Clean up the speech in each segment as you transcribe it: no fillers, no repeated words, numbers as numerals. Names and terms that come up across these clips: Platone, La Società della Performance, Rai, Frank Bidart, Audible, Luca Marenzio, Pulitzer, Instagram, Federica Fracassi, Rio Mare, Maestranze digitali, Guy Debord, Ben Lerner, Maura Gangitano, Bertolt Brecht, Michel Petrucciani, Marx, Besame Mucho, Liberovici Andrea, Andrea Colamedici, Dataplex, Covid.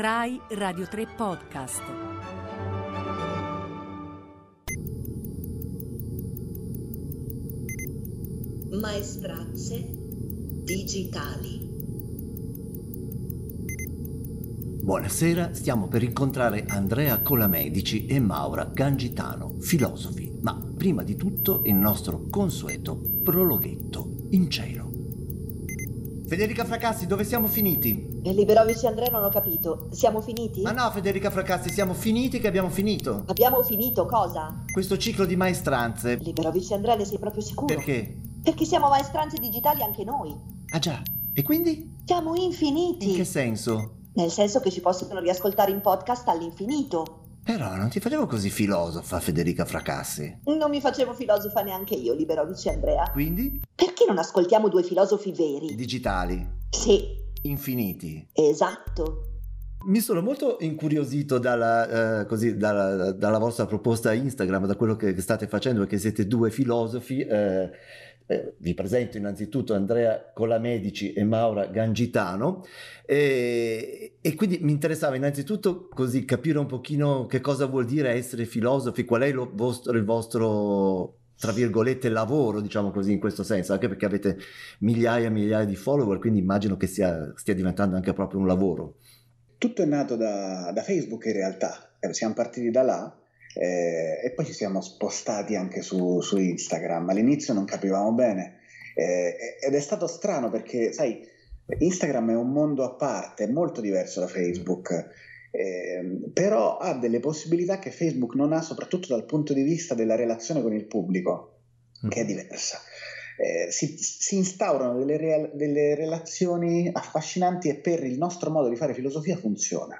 Rai Radio 3 Podcast. Maestranze digitali. Buonasera, stiamo per incontrare Andrea Colamedici e Maura Gangitano, filosofi, ma prima di tutto il nostro consueto prologhetto in cielo. Federica Fracassi, dove siamo finiti? Liberovici Andrea, non ho capito. Siamo finiti? Ma no, Federica Fracassi, siamo finiti che abbiamo finito. Abbiamo finito cosa? Questo ciclo di maestranze. Liberovici Andrea, ne sei proprio sicuro? Perché? Perché siamo maestranze digitali anche noi. Ah già, e quindi? Siamo infiniti. In che senso? Nel senso che ci possono riascoltare in podcast all'infinito. Però non ti facevo così filosofa, Federica Fracassi. Non mi facevo filosofa neanche io, Liberovici Andrea. Quindi? Perché non ascoltiamo due filosofi veri? Digitali. Sì. Infiniti. Esatto. Mi sono molto incuriosito dalla vostra proposta Instagram, da quello che state facendo, perché siete due filosofi. Vi presento innanzitutto Andrea Colamedici e Maura Gangitano e quindi mi interessava innanzitutto così capire un pochino che cosa vuol dire essere filosofi, qual è il vostro tra virgolette lavoro, diciamo così, in questo senso, anche perché avete migliaia e migliaia di follower, quindi immagino che stia diventando anche proprio un lavoro. Tutto è nato da Facebook in realtà, siamo partiti da là. E poi ci siamo spostati anche su Instagram. All'inizio non capivamo bene ed è stato strano perché, sai, Instagram è un mondo a parte, molto diverso da Facebook, però ha delle possibilità che Facebook non ha, soprattutto dal punto di vista della relazione con il pubblico, che è diversa. Si instaurano delle relazioni affascinanti e per il nostro modo di fare filosofia funziona.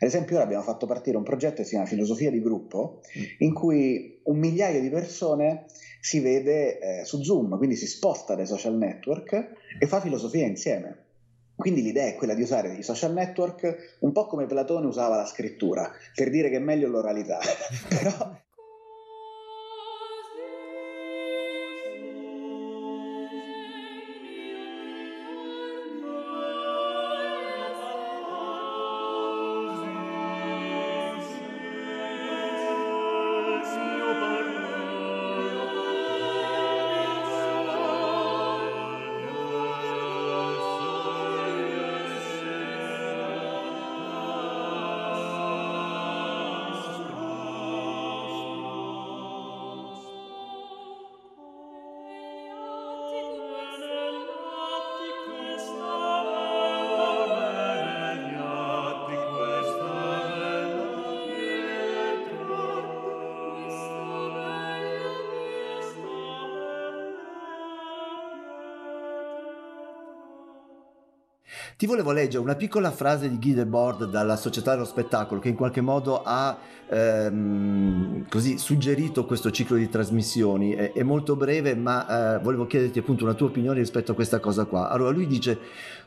Ad esempio, ora abbiamo fatto partire un progetto che si chiama Filosofia di Gruppo, in cui 1 migliaio di persone si vede su Zoom, quindi si sposta dai social network e fa filosofia insieme. Quindi l'idea è quella di usare i social network un po' come Platone usava la scrittura, per dire che è meglio l'oralità. Però... Ti volevo leggere una piccola frase di Guy Debord dalla Società dello Spettacolo, che in qualche modo ha così suggerito questo ciclo di trasmissioni. È molto breve, ma volevo chiederti appunto una tua opinione rispetto a questa cosa qua. Allora lui dice: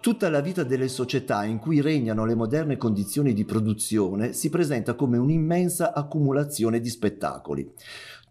tutta la vita delle società in cui regnano le moderne condizioni di produzione si presenta come un'immensa accumulazione di spettacoli.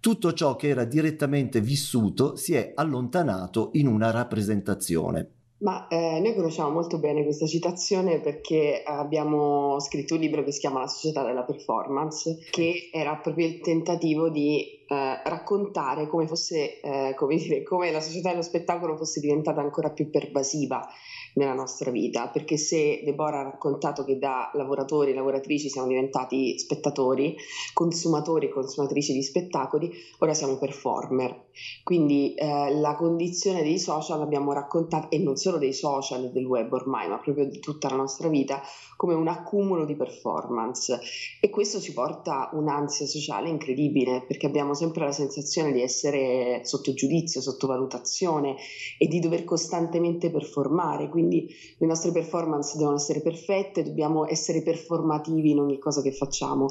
Tutto ciò che era direttamente vissuto si è allontanato in una rappresentazione. Ma noi conosciamo molto bene questa citazione perché abbiamo scritto un libro che si chiama La Società della Performance, che era proprio il tentativo di raccontare come fosse, come la società dello spettacolo fosse diventata ancora più pervasiva nella nostra vita, perché se Deborah ha raccontato che da lavoratori e lavoratrici siamo diventati spettatori, consumatori e consumatrici di spettacoli, ora siamo performer. Quindi la condizione dei social l'abbiamo raccontata, e non solo dei social e del web ormai, ma proprio di tutta la nostra vita, come un accumulo di performance, e questo ci porta un'ansia sociale incredibile, perché abbiamo sempre la sensazione di essere sotto giudizio, sotto valutazione e di dover costantemente performare. Quindi le nostre performance devono essere perfette, dobbiamo essere performativi in ogni cosa che facciamo,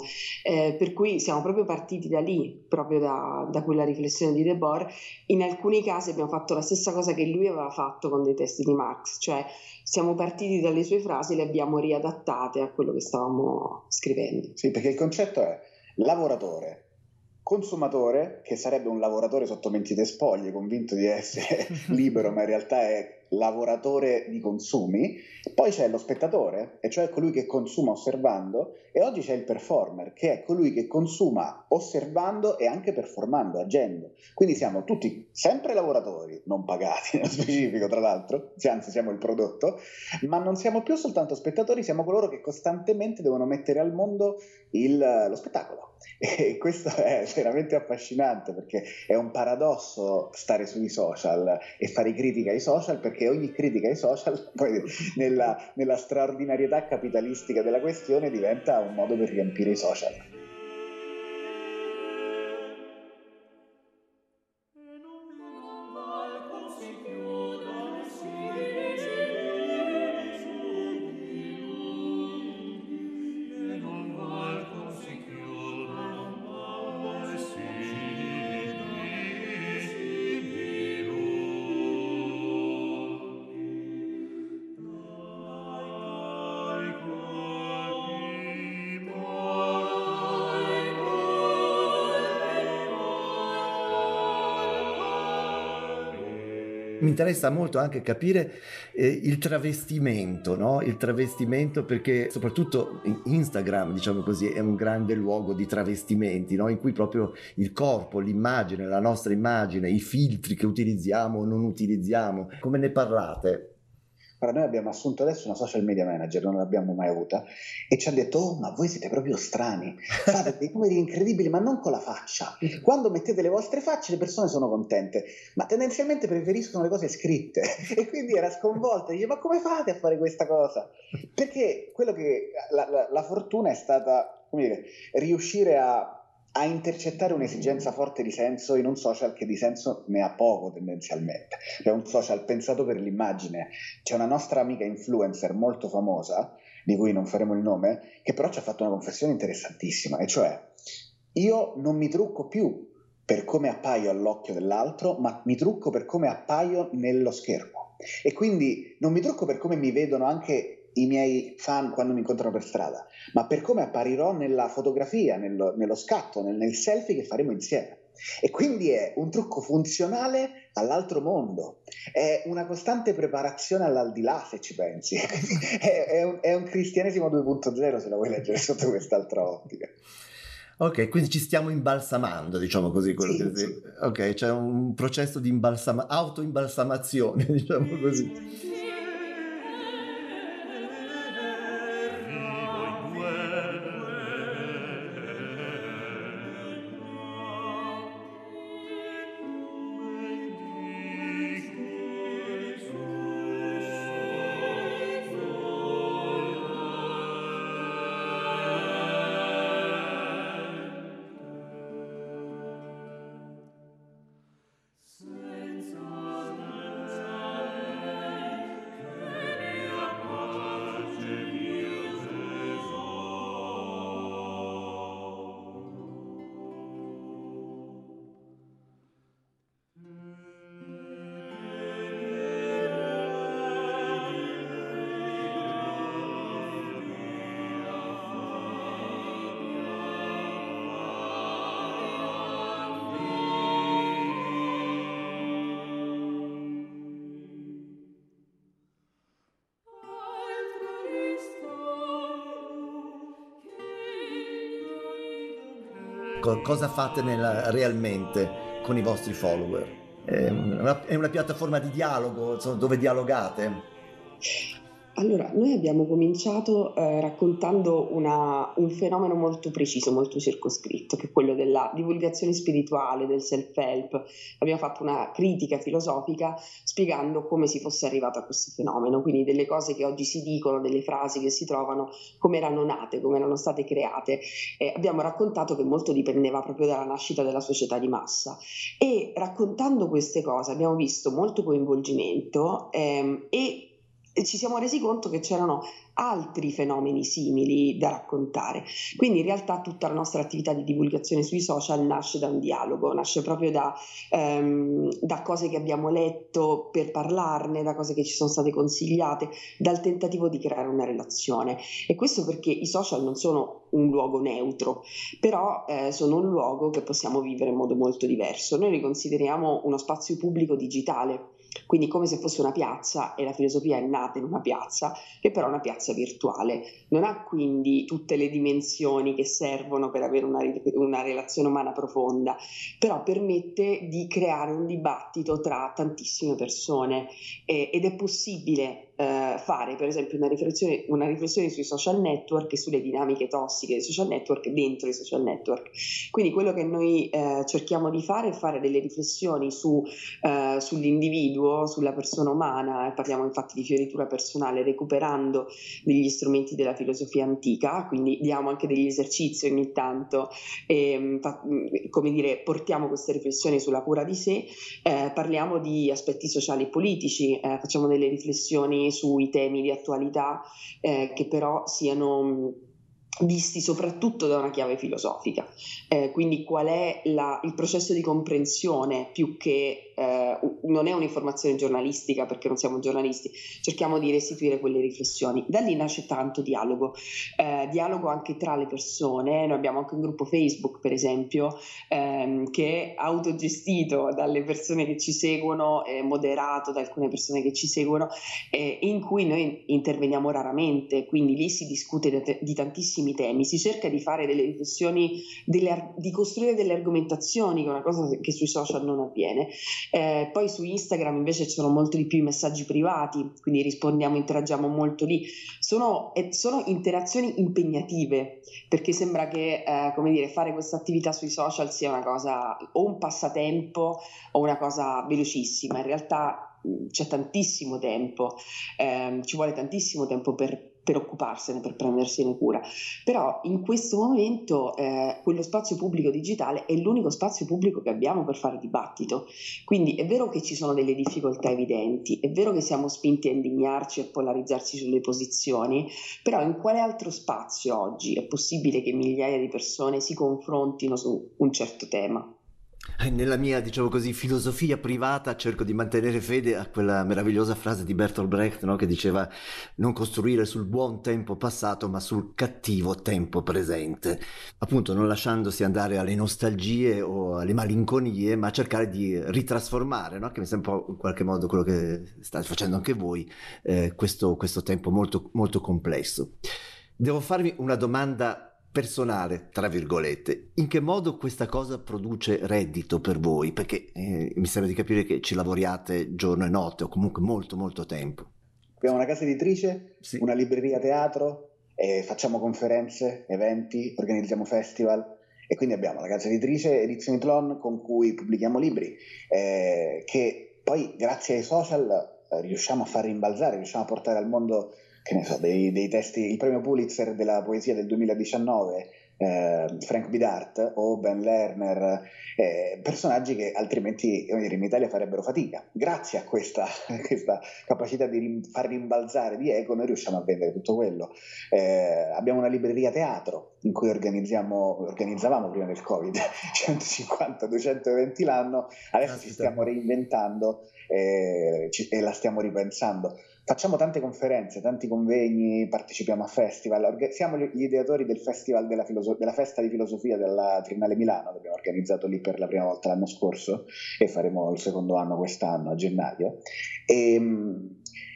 per cui siamo proprio partiti da lì, proprio da quella riflessione di Debord. In alcuni casi abbiamo fatto la stessa cosa che lui aveva fatto con dei testi di Marx, cioè siamo partiti dalle sue frasi e le abbiamo riadattate a quello che stavamo scrivendo. Sì, perché il concetto è lavoratore, consumatore, che sarebbe un lavoratore sotto mentite spoglie, convinto di essere libero ma in realtà è lavoratore di consumi, poi c'è lo spettatore, e cioè colui che consuma osservando, e oggi c'è il performer, che è colui che consuma osservando e anche performando, agendo. Quindi siamo tutti sempre lavoratori, non pagati nello specifico tra l'altro, anzi siamo il prodotto, ma non siamo più soltanto spettatori, siamo coloro che costantemente devono mettere al mondo lo spettacolo. E questo è veramente affascinante, perché è un paradosso stare sui social e fare critica ai social, perché ogni critica ai social poi nella straordinarietà capitalistica della questione diventa un modo per riempire i social. Mi interessa molto anche capire il travestimento, no? Il travestimento, perché soprattutto Instagram, diciamo così, è un grande luogo di travestimenti, no? In cui proprio il corpo, l'immagine, la nostra immagine, i filtri che utilizziamo o non utilizziamo. Come ne parlate? Allora, noi abbiamo assunto adesso una social media manager, non l'abbiamo mai avuta, e ci ha detto: oh, ma voi siete proprio strani, fate dei numeri incredibili ma non con la faccia, quando mettete le vostre facce le persone sono contente, ma tendenzialmente preferiscono le cose scritte. E quindi era sconvolta, dice: ma come fate a fare questa cosa? Perché quello che la fortuna è stata, come dire, riuscire a intercettare un'esigenza forte di senso in un social che di senso ne ha poco tendenzialmente. È un social pensato per l'immagine. C'è una nostra amica influencer molto famosa, di cui non faremo il nome, che però ci ha fatto una confessione interessantissima, e cioè: io non mi trucco più per come appaio all'occhio dell'altro, ma mi trucco per come appaio nello schermo, e quindi non mi trucco per come mi vedono anche i miei fan quando mi incontrano per strada, ma per come apparirò nella fotografia, nello scatto, nel selfie che faremo insieme. E quindi è un trucco funzionale all'altro mondo, è una costante preparazione all'aldilà, se ci pensi. È un cristianesimo 2.0, se la vuoi leggere sotto quest'altra ottica. Ok, quindi ci stiamo imbalsamando, diciamo così. Quello sì, che... sì. Ok, c'è un processo di autoimbalsamazione, diciamo così. Cosa fate realmente con i vostri follower? È una piattaforma di dialogo, insomma, dove dialogate? Allora, noi abbiamo cominciato raccontando un fenomeno molto preciso, molto circoscritto, che è quello della divulgazione spirituale, del self-help. Abbiamo fatto una critica filosofica spiegando come si fosse arrivato a questo fenomeno, quindi delle cose che oggi si dicono, delle frasi che si trovano, come erano nate, come erano state create. Abbiamo raccontato che molto dipendeva proprio dalla nascita della società di massa, e raccontando queste cose abbiamo visto molto coinvolgimento e ci siamo resi conto che c'erano altri fenomeni simili da raccontare. Quindi in realtà tutta la nostra attività di divulgazione sui social nasce da un dialogo, nasce proprio da cose che abbiamo letto per parlarne, da cose che ci sono state consigliate, dal tentativo di creare una relazione. E questo perché i social non sono un luogo neutro, però sono un luogo che possiamo vivere in modo molto diverso. Noi li consideriamo uno spazio pubblico digitale, quindi come se fosse una piazza, e la filosofia è nata in una piazza, che però è una piazza virtuale, non ha quindi tutte le dimensioni che servono per avere una relazione umana profonda, però permette di creare un dibattito tra tantissime persone, ed è possibile fare per esempio una riflessione sui social network e sulle dinamiche tossiche dei social network dentro i social network. Quindi quello che noi cerchiamo di fare è fare delle riflessioni sull'individuo, sulla persona umana, parliamo infatti di fioritura personale recuperando degli strumenti della filosofia antica, quindi diamo anche degli esercizi ogni tanto, portiamo queste riflessioni sulla cura di sé, parliamo di aspetti sociali e politici, facciamo delle riflessioni sui temi di attualità che però siano visti soprattutto da una chiave filosofica, quindi qual è il processo di comprensione, più che non è un'informazione giornalistica perché non siamo giornalisti, cerchiamo di restituire quelle riflessioni. Da lì nasce tanto dialogo anche tra le persone. Noi abbiamo anche un gruppo Facebook per esempio che è autogestito dalle persone che ci seguono, moderato da alcune persone che ci seguono, in cui noi interveniamo raramente, quindi lì si discute di tantissimi temi, si cerca di fare delle riflessioni, di costruire delle argomentazioni, che è una cosa che sui social non avviene. Poi su Instagram invece ci sono molto di più i messaggi privati, quindi rispondiamo, interagiamo molto lì. Sono interazioni impegnative, perché sembra che fare questa attività sui social sia una cosa, o un passatempo o una cosa velocissima. In realtà c'è tantissimo tempo, ci vuole tantissimo tempo per occuparsene, per prendersene cura, però in questo momento quello spazio pubblico digitale è l'unico spazio pubblico che abbiamo per fare dibattito. Quindi è vero che ci sono delle difficoltà evidenti, è vero che siamo spinti a indignarci e a polarizzarci sulle posizioni, però in quale altro spazio oggi è possibile che migliaia di persone si confrontino su un certo tema? Nella mia, filosofia privata cerco di mantenere fede a quella meravigliosa frase di Bertolt Brecht, no? Che diceva non costruire sul buon tempo passato ma sul cattivo tempo presente, appunto non lasciandosi andare alle nostalgie o alle malinconie, ma cercare di ritrasformare, no? Che mi sembra un po' in qualche modo quello che state facendo anche voi, questo tempo molto, molto complesso. Devo farvi una domanda personale, tra virgolette: in che modo questa cosa produce reddito per voi? Perché mi sembra di capire che ci lavoriate giorno e notte, o comunque molto molto tempo. Abbiamo una casa editrice, sì, una libreria teatro, facciamo conferenze, eventi, organizziamo festival, e quindi abbiamo la casa editrice Edizioni Tlon, con cui pubblichiamo libri che poi grazie ai social riusciamo a far rimbalzare, riusciamo a portare al mondo, che ne so, dei testi, il premio Pulitzer della poesia del 2019, Frank Bidart o Ben Lerner, personaggi che altrimenti in Italia farebbero fatica. Grazie a questa capacità di far rimbalzare di ego noi riusciamo a vendere tutto quello. Abbiamo una libreria teatro in cui organizzavamo prima del Covid 150-200 eventi l'anno, adesso ci stiamo reinventando e la stiamo ripensando. Facciamo tante conferenze, tanti convegni, partecipiamo a festival, siamo gli ideatori del festival della festa di filosofia della Triennale Milano, che abbiamo organizzato lì per la prima volta l'anno scorso e faremo il secondo anno quest'anno a gennaio.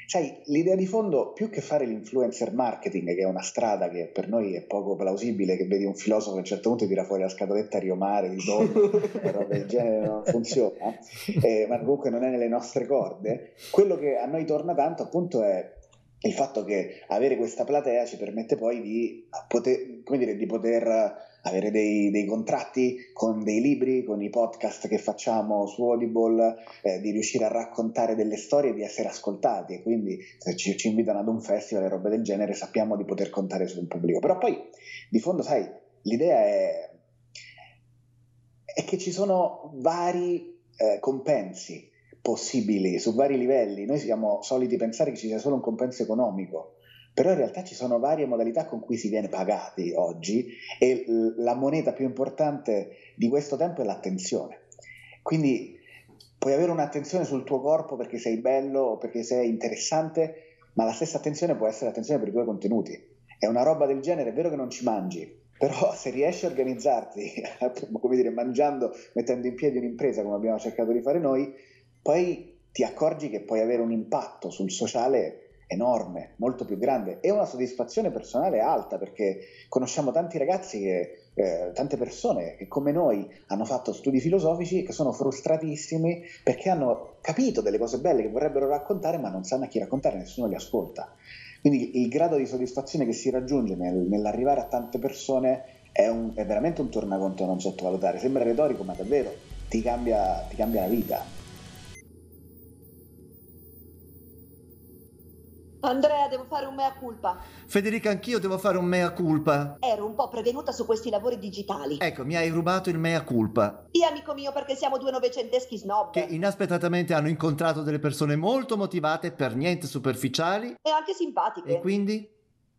Sai, l'idea di fondo, più che fare l'influencer marketing, che è una strada che per noi è poco plausibile, che vedi un filosofo a un certo punto tira fuori la scatoletta Rio Mare, di Don, roba del genere, non funziona, ma comunque non è nelle nostre corde. Quello che a noi torna tanto appunto è il fatto che avere questa platea ci permette poi di poter avere dei contratti con dei libri, con i podcast che facciamo su Audible, di riuscire a raccontare delle storie e di essere ascoltati, e quindi se ci invitano ad un festival e roba del genere sappiamo di poter contare sul pubblico. Però poi di fondo, sai, l'idea è che ci sono vari compensi possibili su vari livelli. Noi siamo soliti pensare che ci sia solo un compenso economico, però in realtà ci sono varie modalità con cui si viene pagati oggi, e la moneta più importante di questo tempo è l'attenzione. Quindi puoi avere un'attenzione sul tuo corpo perché sei bello o perché sei interessante, ma la stessa attenzione può essere l'attenzione per i tuoi contenuti. È una roba del genere, è vero che non ci mangi, però se riesci a organizzarti, mangiando, mettendo in piedi un'impresa come abbiamo cercato di fare noi, poi ti accorgi che puoi avere un impatto sul sociale enorme, molto più grande, e una soddisfazione personale alta, perché conosciamo tanti ragazzi che, tante persone che come noi hanno fatto studi filosofici, che sono frustratissimi perché hanno capito delle cose belle che vorrebbero raccontare ma non sanno a chi raccontare, nessuno li ascolta. Quindi il grado di soddisfazione che si raggiunge nell'arrivare a tante persone è veramente un tornaconto non sottovalutare. Sembra retorico, ma davvero ti cambia la vita. Andrea, devo fare un mea culpa. Federica, anch'io devo fare un mea culpa. Ero un po' prevenuta su questi lavori digitali. Ecco, mi hai rubato il mea culpa. Sì, amico mio, perché siamo due novecenteschi snob che inaspettatamente hanno incontrato delle persone molto motivate, per niente superficiali e anche simpatiche. E quindi?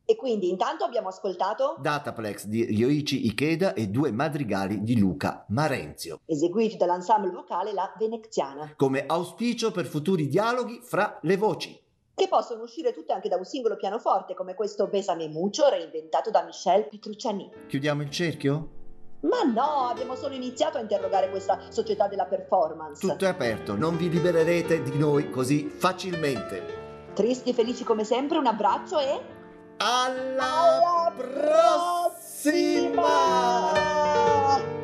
E quindi intanto abbiamo ascoltato Dataplex di Yoichi Ikeda e due madrigali di Luca Marenzio, eseguiti dall'ensemble vocale La Veneziana, come auspicio per futuri dialoghi fra le voci, che possono uscire tutte anche da un singolo pianoforte, come questo Besame Mucho reinventato da Michel Petrucciani. Chiudiamo il cerchio? Ma no, abbiamo solo iniziato a interrogare questa società della performance. Tutto è aperto, non vi libererete di noi così facilmente. Tristi e felici come sempre, un abbraccio e... alla prossima!